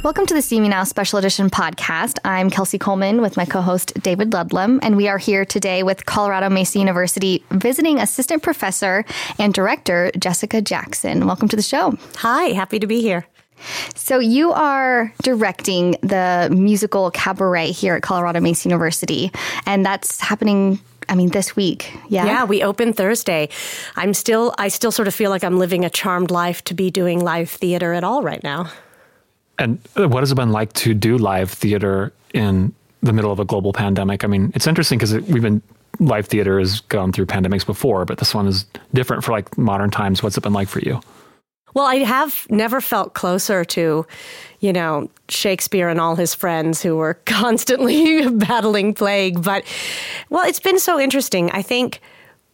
Welcome to the See Me Now Special Edition podcast. I'm Kelsey Coleman with my co-host David Ludlam, and we are here today with Colorado Mesa University visiting assistant professor and director Jessica Jackson. Welcome to the show. Hi, happy to be here. So you are directing the musical Cabaret here at Colorado Mesa University, and that's happening this week. Yeah, we open Thursday. I still sort of feel like I'm living a charmed life to be doing live theater at all right now. And what has it been like to do live theater in the middle of a global pandemic? I mean, it's interesting because live theater has gone through pandemics before, but this one is different for like modern times. What's it been like for you? Well, I have never felt closer to, Shakespeare and all his friends who were constantly battling plague. But, it's been so interesting. I think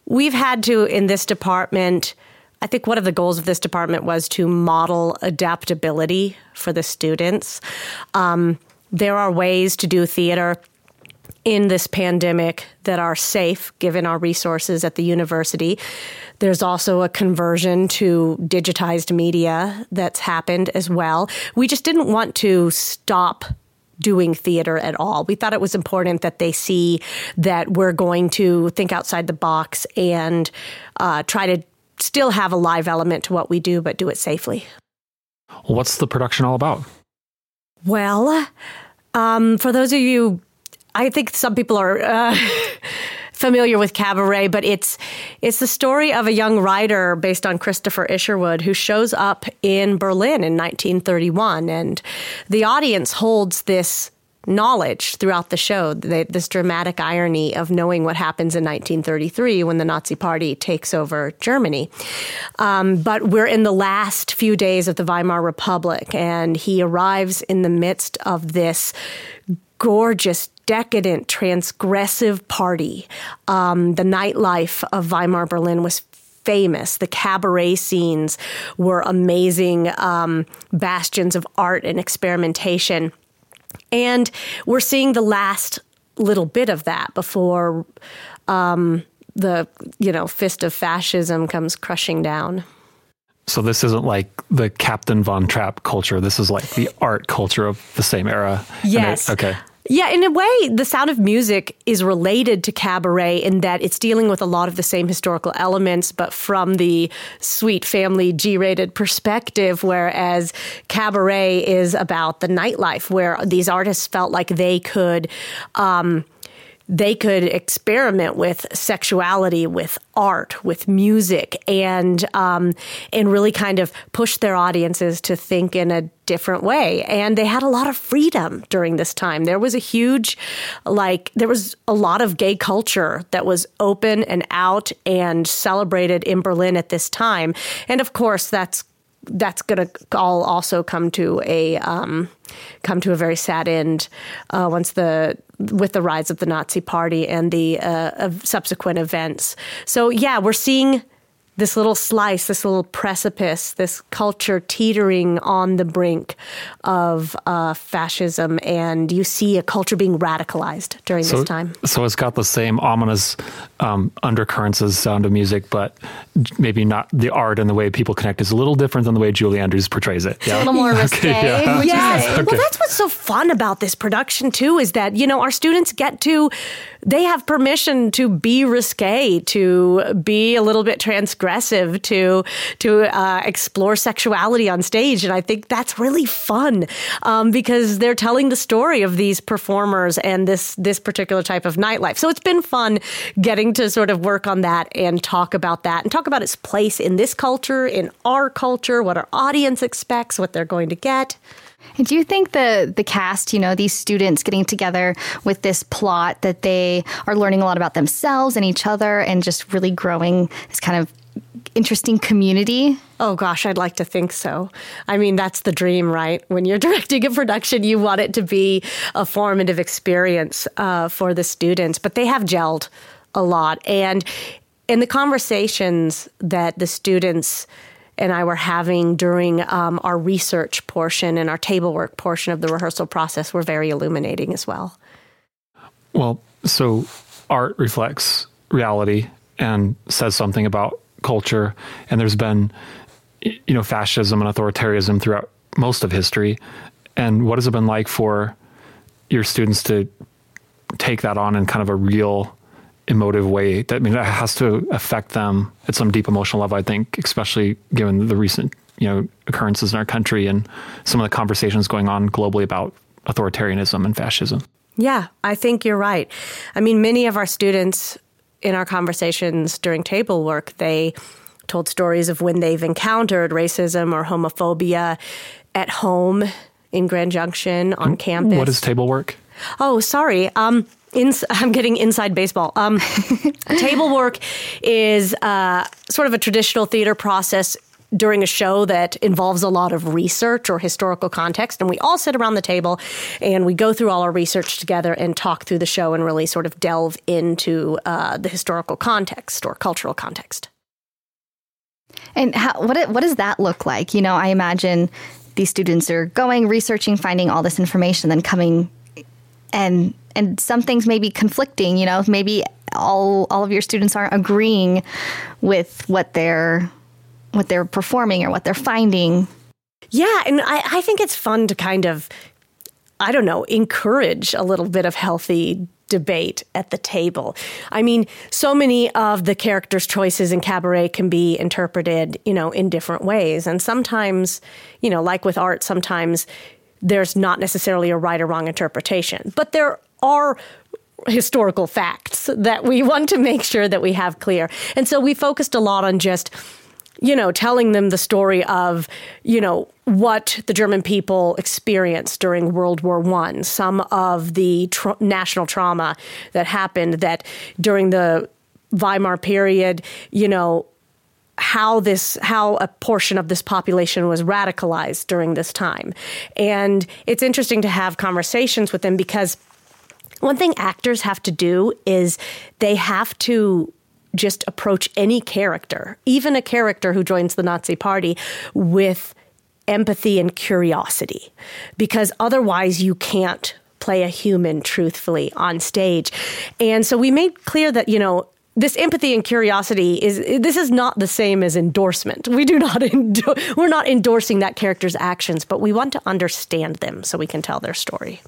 we've had to, in this department, I think one of the goals of this department was to model adaptability for the students. There are ways to do theater in this pandemic that are safe, given our resources at the university. There's also a conversion to digitized media that's happened as well. We just didn't want to stop doing theater at all. We thought it was important that they see that we're going to think outside the box and try to still have a live element to what we do, but do it safely. What's the production all about? Well, for those of you, I think some people are familiar with Cabaret, but it's the story of a young writer based on Christopher Isherwood who shows up in Berlin in 1931, and the audience holds this knowledge throughout the show, this dramatic irony of knowing what happens in 1933 when the Nazi Party takes over Germany. But we're in the last few days of the Weimar Republic, and he arrives in the midst of this gorgeous, decadent, transgressive party. The nightlife of Weimar Berlin was famous. The cabaret scenes were amazing bastions of art and experimentation. And we're seeing the last little bit of that before the fist of fascism comes crushing down. So this isn't like the Captain von Trapp culture. This is like the art culture of the same era. Yes. Okay. Yeah, in a way, The Sound of Music is related to Cabaret in that it's dealing with a lot of the same historical elements, but from the sweet family G-rated perspective, whereas Cabaret is about the nightlife, where these artists felt like they could experiment with sexuality, with art, with music, and really kind of push their audiences to think in a different way. And they had a lot of freedom during this time. There was a lot of gay culture that was open and out and celebrated in Berlin at this time. And of course, that's going to all also come to a very sad end with the rise of the Nazi Party and the subsequent events. So yeah, we're seeing this little slice, this little precipice, this culture teetering on the brink of fascism, and you see a culture being radicalized during this time. So it's got the same ominous undercurrents as Sound of Music, but maybe not the art and the way people connect is a little different than the way Julie Andrews portrays it. Yeah. It's a little more risque. Okay, yeah. Yes. Okay. Well, that's what's so fun about this production, too, is that, our students they have permission to be risque, to be a little bit transgressive, to explore sexuality on stage. And I think that's really fun because they're telling the story of these performers and this particular type of nightlife. So it's been fun getting to sort of work on that and talk about that and talk about its place in this culture, in our culture, what our audience expects, what they're going to get. And do you think the cast, these students getting together with this plot that they are learning a lot about themselves and each other and just really growing this kind of interesting community? Oh, gosh, I'd like to think so. That's the dream, right? When you're directing a production, you want it to be a formative experience for the students. But they have gelled a lot. And in the conversations that the students and I were having during our research portion and our table work portion of the rehearsal process were very illuminating as well. Well, so art reflects reality and says something about culture. And there's been you know, fascism and authoritarianism throughout most of history. And what has it been like for your students to take that on in kind of a real emotive way? That, I mean, that has to affect them at some deep emotional level, I think, especially given the recent, you know, occurrences in our country and some of the conversations going on globally about authoritarianism and fascism. Yeah, I think you're right. I mean, many of our students in our conversations during table work, they told stories of when they've encountered racism or homophobia at home, in Grand Junction, on campus. What is table work? Oh, sorry. I'm getting inside baseball. Table work is sort of a traditional theater process during a show that involves a lot of research or historical context. And we all sit around the table and we go through all our research together and talk through the show and really sort of delve into the historical context or cultural context. And what does that look like? You know, I imagine these students are going, researching, finding all this information, then coming and some things may be conflicting, you know, maybe all of your students aren't agreeing with what they're performing or what they're finding. Yeah, and I think it's fun to kind of, I don't know, encourage a little bit of healthy debate at the table. I mean, so many of the characters' choices in Cabaret can be interpreted, you know, in different ways. And sometimes, you know, like with art, sometimes there's not necessarily a right or wrong interpretation. But there are historical facts that we want to make sure that we have clear. And so we focused a lot on just, you know, telling them the story of, you know, what the German people experienced during World War I, some of the national trauma that happened, that during the Weimar period, you know, how a portion of this population was radicalized during this time. And it's interesting to have conversations with them, because one thing actors have to do is they have to just approach any character, even a character who joins the Nazi Party, with empathy and curiosity, because otherwise you can't play a human truthfully on stage. And so we made clear that, you know, this empathy and curiosity is not the same as endorsement. We're not endorsing that character's actions, but we want to understand them so we can tell their story.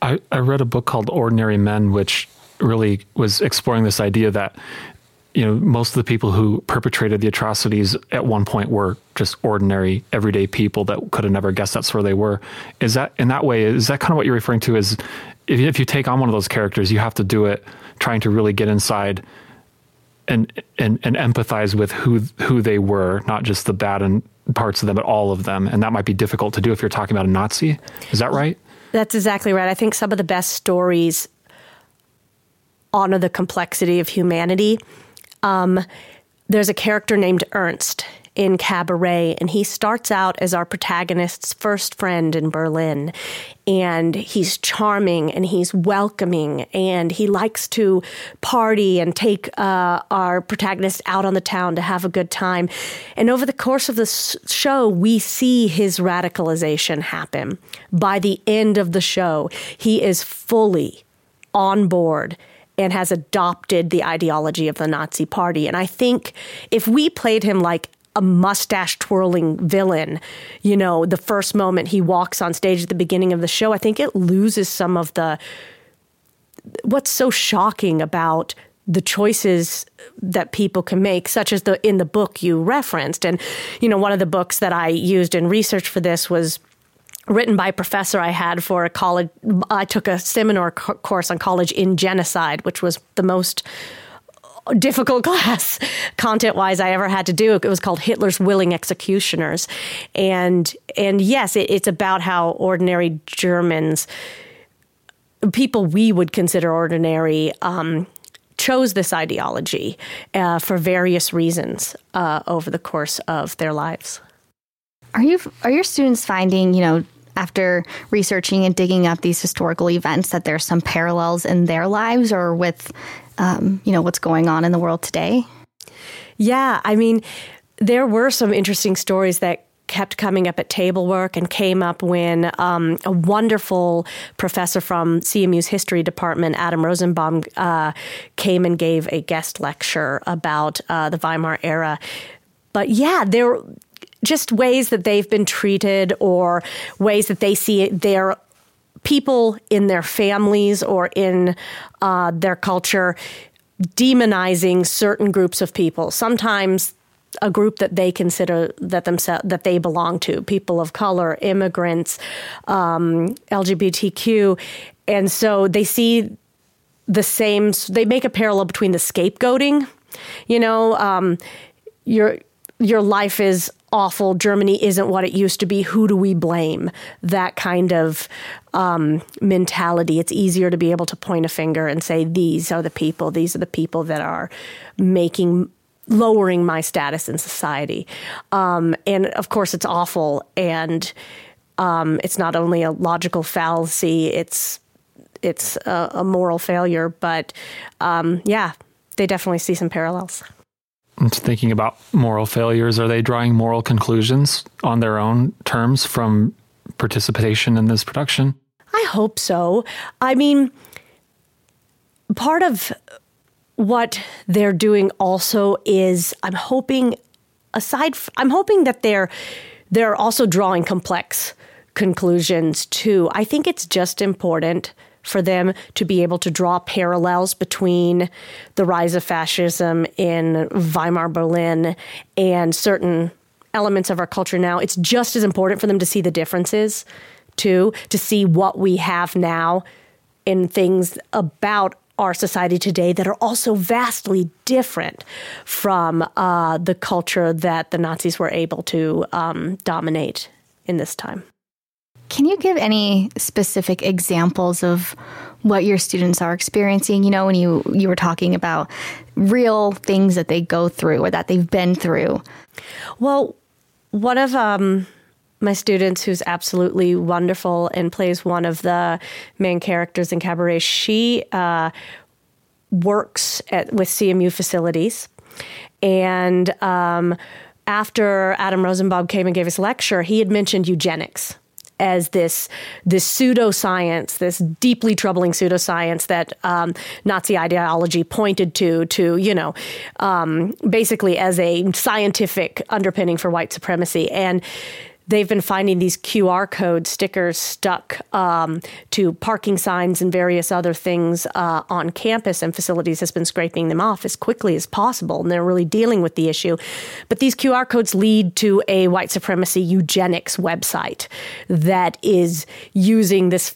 I read a book called Ordinary Men, which really was exploring this idea that, you know, most of the people who perpetrated the atrocities at one point were just ordinary, everyday people that could have never guessed that's where they were. Is that, in that way, is that kind of what you're referring to? Is if you take on one of those characters, you have to do it trying to really get inside and empathize with who they were, not just the bad and parts of them, but all of them. And that might be difficult to do if you're talking about a Nazi. Is that right? That's exactly right. I think some of the best stories honor the complexity of humanity. There's a character named Ernst in Cabaret, and he starts out as our protagonist's first friend in Berlin. And he's charming, and he's welcoming, and he likes to party and take our protagonist out on the town to have a good time. And over the course of the show, we see his radicalization happen. By the end of the show, he is fully on board and has adopted the ideology of the Nazi Party. And I think if we played him like a mustache-twirling villain, you know, the first moment he walks on stage at the beginning of the show, I think it loses some of the what's so shocking about the choices that people can make, such as in the book you referenced. And, you know, one of the books that I used in research for this was written by a professor I had for a college. I took a seminar course on college in genocide, which was the most difficult class content-wise I ever had to do. It was called Hitler's Willing Executioners. And yes, it's about how ordinary Germans, people we would consider ordinary, chose this ideology for various reasons over the course of their lives. Are your students finding, you know, after researching and digging up these historical events, that there's some parallels in their lives or with, you know, what's going on in the world today? Yeah, I mean, there were some interesting stories that kept coming up at table work and came up when a wonderful professor from CMU's history department, Adam Rosenbaum, came and gave a guest lecture about the Weimar era. But yeah, there just ways that they've been treated or ways that they see their people in their families or in their culture demonizing certain groups of people. Sometimes a group that they consider that they belong to, people of color, immigrants, LGBTQ. And so they see the same, they make a parallel between the scapegoating, you know, your life is awful, Germany isn't what it used to be, who do we blame? That kind of mentality. It's easier to be able to point a finger and say, these are the people that are lowering my status in society. And of course, it's awful. And it's not only a logical fallacy, it's a moral failure. But yeah, they definitely see some parallels. Thinking about moral failures, are they drawing moral conclusions on their own terms from participation in this production? I hope so. I mean, part of what they're doing also is I'm hoping that they're also drawing complex conclusions too. I think it's just important for them to be able to draw parallels between the rise of fascism in Weimar Berlin and certain elements of our culture now. It's just as important for them to see the differences too, to see what we have now in things about our society today that are also vastly different from the culture that the Nazis were able to dominate in this time. Can you give any specific examples of what your students are experiencing? You know, when you were talking about real things that they go through or that they've been through. Well, one of my students, who's absolutely wonderful and plays one of the main characters in Cabaret, she works with CMU facilities. And after Adam Rosenbaum came and gave his lecture, he had mentioned eugenics as this pseudoscience, this deeply troubling pseudoscience that Nazi ideology pointed to basically as a scientific underpinning for white supremacy. And they've been finding these QR code stickers stuck to parking signs and various other things on campus, and facilities has been scraping them off as quickly as possible. And they're really dealing with the issue. But these QR codes lead to a white supremacy eugenics website that is using this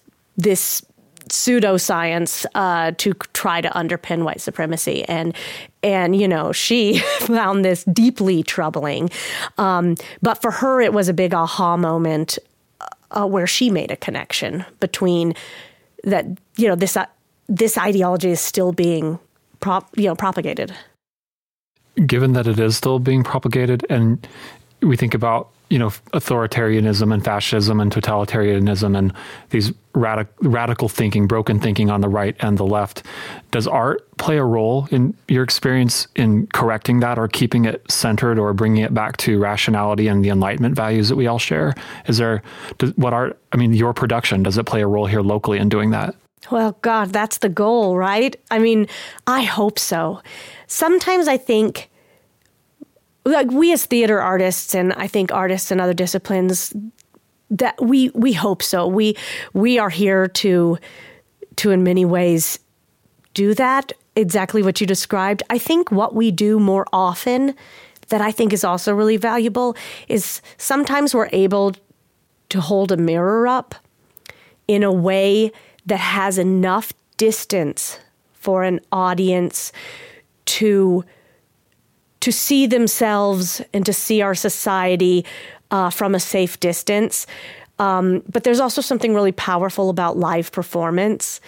pseudoscience to try to underpin white supremacy. And you know, she found this deeply troubling. But for her, it was a big aha moment where she made a connection between that, you know, this ideology is still being propagated. Given that it is still being propagated, and we think about, you know, authoritarianism and fascism and totalitarianism and these radical thinking, broken thinking on the right and the left. Does art play a role in your experience in correcting that or keeping it centered or bringing it back to rationality and the Enlightenment values that we all share? Your production, does it play a role here locally in doing that? Well, God, that's the goal, right? I mean, I hope so. Sometimes I think, like, we as theater artists, and I think artists in other disciplines, that we hope so. We are here to in many ways do that, exactly what you described. I think what we do more often that I think is also really valuable is sometimes we're able to hold a mirror up in a way that has enough distance for an audience to see themselves and to see our society from a safe distance. But there's also something really powerful about live performance.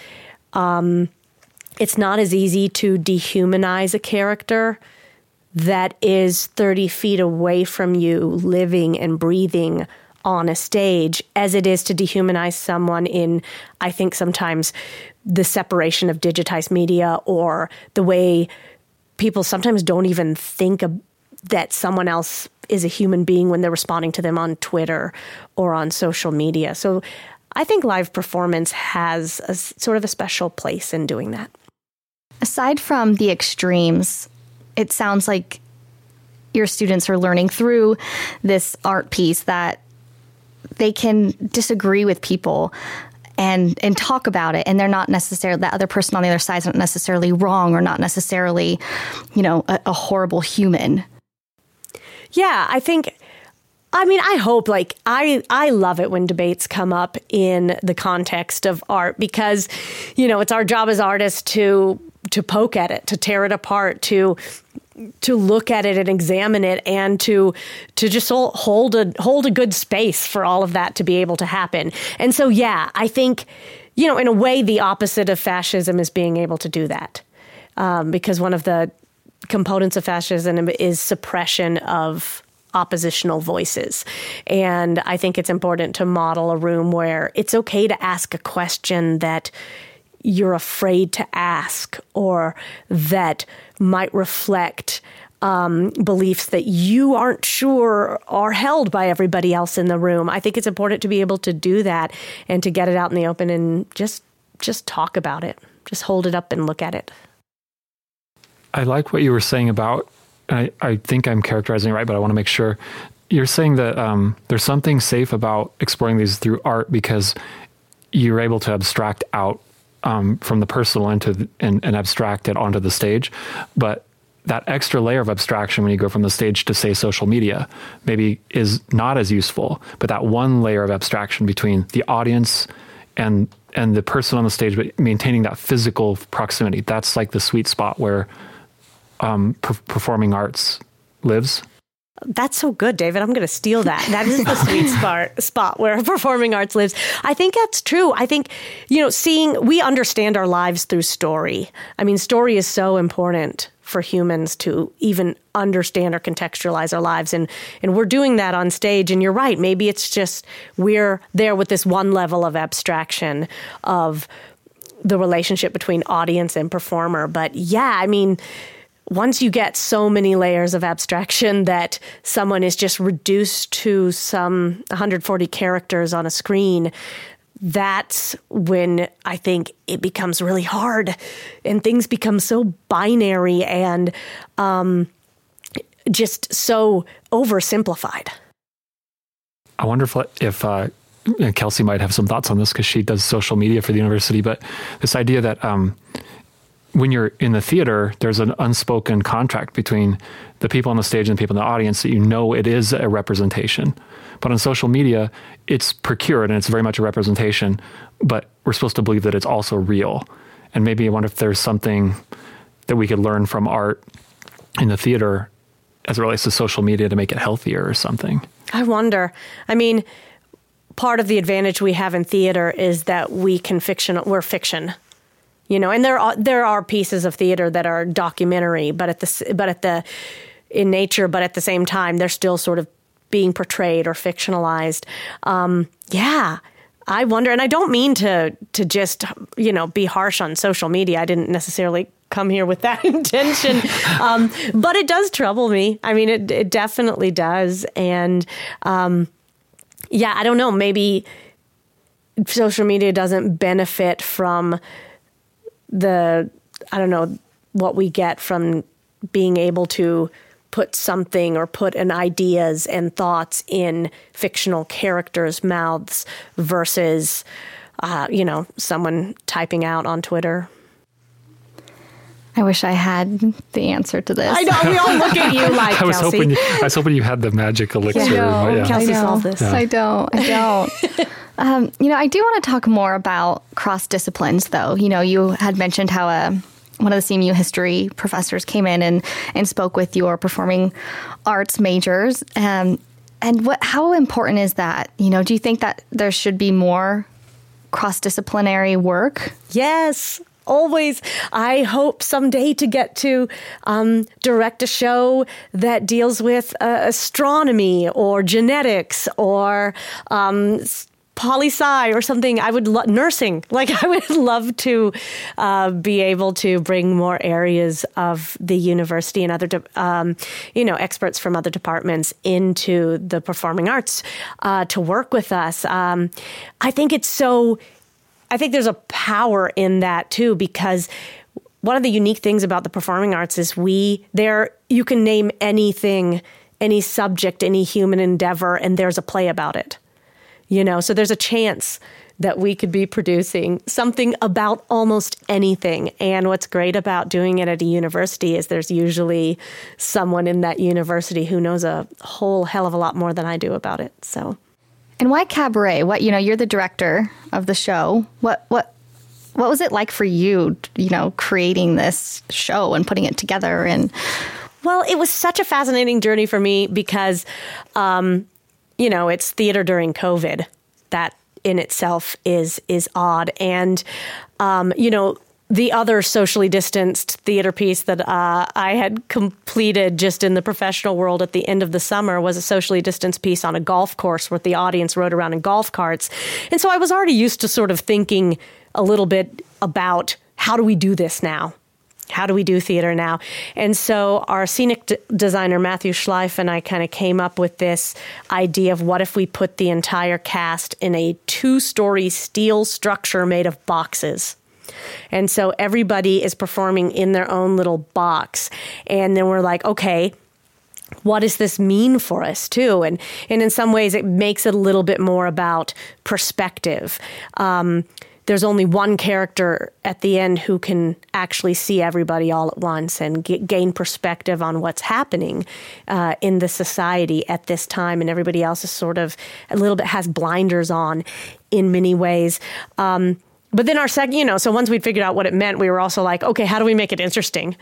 It's not as easy to dehumanize a character that is 30 feet away from you, living and breathing on a stage, as it is to dehumanize someone in, I think, sometimes the separation of digitized media or the way people sometimes don't even think that someone else is a human being when they're responding to them on Twitter or on social media. So I think live performance has a sort of a special place in doing that. Aside from the extremes, it sounds like your students are learning through this art piece that they can disagree with people and talk about it. And they're not necessarily, that other person on the other side is not necessarily wrong or not necessarily, you know, a horrible human. Yeah, I think, I mean, I hope, like, I love it when debates come up in the context of art because, you know, it's our job as artists to poke at it, to tear it apart, to look at it and examine it, and to just hold a good space for all of that to be able to happen. And so, yeah, I think, you know, in a way, the opposite of fascism is being able to do that, because one of the components of fascism is suppression of oppositional voices. And I think it's important to model a room where it's okay to ask a question that you're afraid to ask, or that might reflect beliefs that you aren't sure are held by everybody else in the room. I think it's important to be able to do that and to get it out in the open and just talk about it. Just hold it up and look at it. I like what you were saying about, I think I'm characterizing it right, but I want to make sure. You're saying that there's something safe about exploring these through art because you're able to abstract out from the personal and abstract it onto the stage. But that extra layer of abstraction when you go from the stage to, say, social media maybe is not as useful, but that one layer of abstraction between the audience and the person on the stage, but maintaining that physical proximity, that's like the sweet spot where performing arts lives. That's so good, David. I'm going to steal that. That is the sweet spot where performing arts lives. I think that's true. I think, you know, we understand our lives through story. I mean, story is so important for humans to even understand or contextualize our lives. And we're doing that on stage. And you're right. Maybe it's just we're there with this one level of abstraction of the relationship between audience and performer. But yeah, I mean, once you get so many layers of abstraction that someone is just reduced to some 140 characters on a screen, that's when I think it becomes really hard and things become so binary and just so oversimplified. I wonder if Kelsey might have some thoughts on this because she does social media for the university, but this idea that when you're in the theater, there's an unspoken contract between the people on the stage and the people in the audience that, you know, it is a representation. But on social media, it's procured and it's very much a representation, but we're supposed to believe that it's also real. And maybe I wonder if there's something that we could learn from art in the theater as it relates to social media to make it healthier or something. I wonder. I mean, part of the advantage we have in theater is that we're fiction. You know, and there are pieces of theater that are documentary, but at the same time, they're still sort of being portrayed or fictionalized. Yeah, I wonder, and I don't mean to just, you know, be harsh on social media. I didn't necessarily come here with that intention, but it does trouble me. I mean, it definitely does, and yeah, I don't know. Maybe social media doesn't benefit from I don't know what we get from being able to put something or put an ideas and thoughts in fictional characters' mouths versus, you know, someone typing out on Twitter. I wish I had the answer to this. I know, we all look at you like, Kelsey. I was hoping you had the magic elixir. Yeah. No, yeah. Kelsey solved this. Yeah. I don't. You know, I do want to talk more about cross disciplines, though. You know, you had mentioned how one of the CMU history professors came in and spoke with your performing arts majors. And how important is that? You know, do you think that there should be more cross-disciplinary work? Yes. Always. I hope someday to get to direct a show that deals with astronomy or genetics or poli-sci or something. I would nursing. Like, I would love to be able to bring more areas of the university and other, you know, experts from other departments into the performing arts to work with us. I think there's a power in that too, because one of the unique things about the performing arts is you can name anything, any subject, any human endeavor, and there's a play about it. You know, so there's a chance that we could be producing something about almost anything. And what's great about doing it at a university is there's usually someone in that university who knows a whole hell of a lot more than I do about it. So, and why cabaret? What, you know, you're the director of the show. What was it like for you, you know, creating this show and putting it together? And well, it was such a fascinating journey for me because, you know, it's theater during COVID. That in itself is odd. And, you know, the other socially distanced theater piece that I had completed just in the professional world at the end of the summer was a socially distanced piece on a golf course where the audience rode around in golf carts. And so I was already used to sort of thinking a little bit about how do we do this now? How do we do theater now? And so our scenic designer, Matthew Schleif, and I kind of came up with this idea of what if we put the entire cast in a 2-story steel structure made of boxes. And so everybody is performing in their own little box. And then we're like, okay, what does this mean for us too? And in some ways it makes it a little bit more about perspective. There's only one character at the end who can actually see everybody all at once and gain perspective on what's happening in the society at this time. And everybody else is sort of a little bit has blinders on in many ways. But then our second, you know, so once we'd figured out what it meant, we were also like, okay, how do we make it interesting?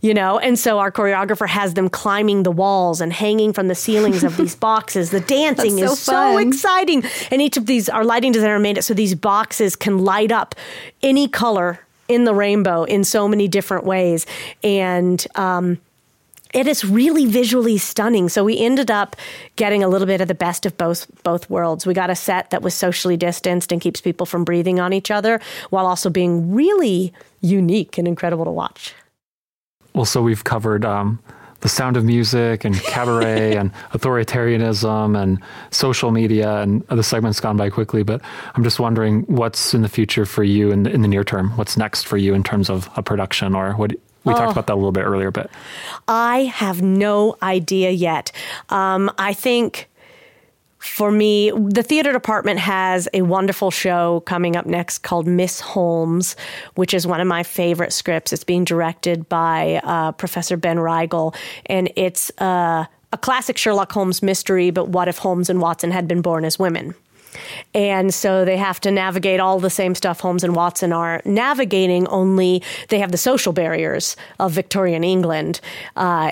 You know, and so our choreographer has them climbing the walls and hanging from the ceilings of these boxes. The dancing is so exciting. And each of these, our lighting designer made it so these boxes can light up any color in the rainbow in so many different ways. And it is really visually stunning. So we ended up getting a little bit of the best of both worlds. We got a set that was socially distanced and keeps people from breathing on each other while also being really unique and incredible to watch. Well, so we've covered The Sound of Music and Cabaret and authoritarianism and social media, and the segment's gone by quickly, but I'm just wondering what's in the future for you in the near term? What's next for you in terms of a production, or what? We talked about that a little bit earlier, but I have no idea yet. I think for me, the theater department has a wonderful show coming up next called Miss Holmes, which is one of my favorite scripts. It's being directed by Professor Ben Rigel, and it's a classic Sherlock Holmes mystery, but what if Holmes and Watson had been born as women? And so they have to navigate all the same stuff Holmes and Watson are navigating, only they have the social barriers of Victorian England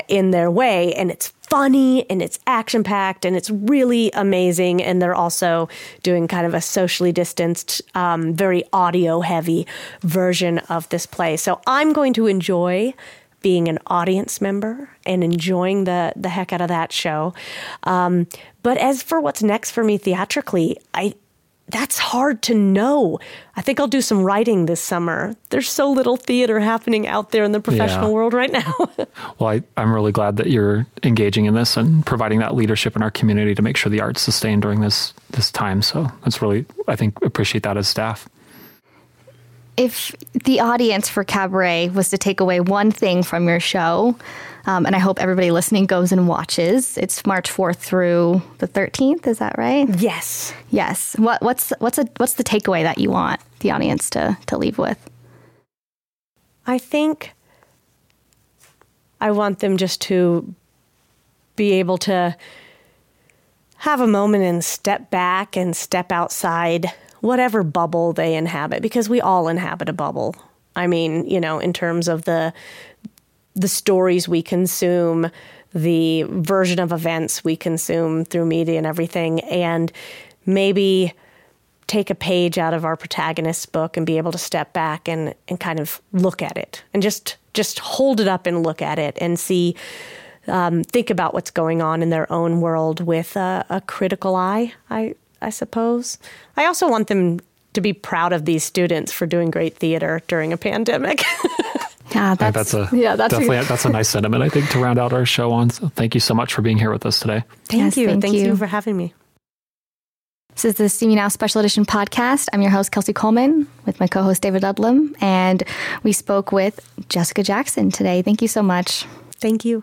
in their way. And it's funny and it's action-packed and it's really amazing. And they're also doing kind of a socially distanced, very audio-heavy version of this play. So I'm going to enjoy being an audience member and enjoying the heck out of that show. But as for what's next for me theatrically, that's hard to know. I think I'll do some writing this summer. There's so little theater happening out there in the professional world right now. Well, I'm really glad that you're engaging in this and providing that leadership in our community to make sure the art's sustained during this time. So that's really, I think, appreciate that as staff. If the audience for Cabaret was to take away one thing from your show, and I hope everybody listening goes and watches, it's March 4th through the 13th. Is that right? Yes. Yes. What's the takeaway that you want the audience to leave with? I think I want them just to be able to have a moment and step back and step outside whatever bubble they inhabit, because we all inhabit a bubble. I mean, you know, in terms of the stories we consume, the version of events we consume through media and everything, and maybe take a page out of our protagonist's book and be able to step back and kind of look at it and just hold it up and look at it and see, think about what's going on in their own world with a critical eye, I suppose. I also want them to be proud of these students for doing great theater during a pandemic. That's a nice sentiment, I think, to round out our show on. So thank you so much for being here with us today. Thank you. Thank you for having me. This is the See Me Now Special Edition podcast. I'm your host, Kelsey Coleman, with my co-host, David Ludlam, and we spoke with Jessica Jackson today. Thank you so much. Thank you.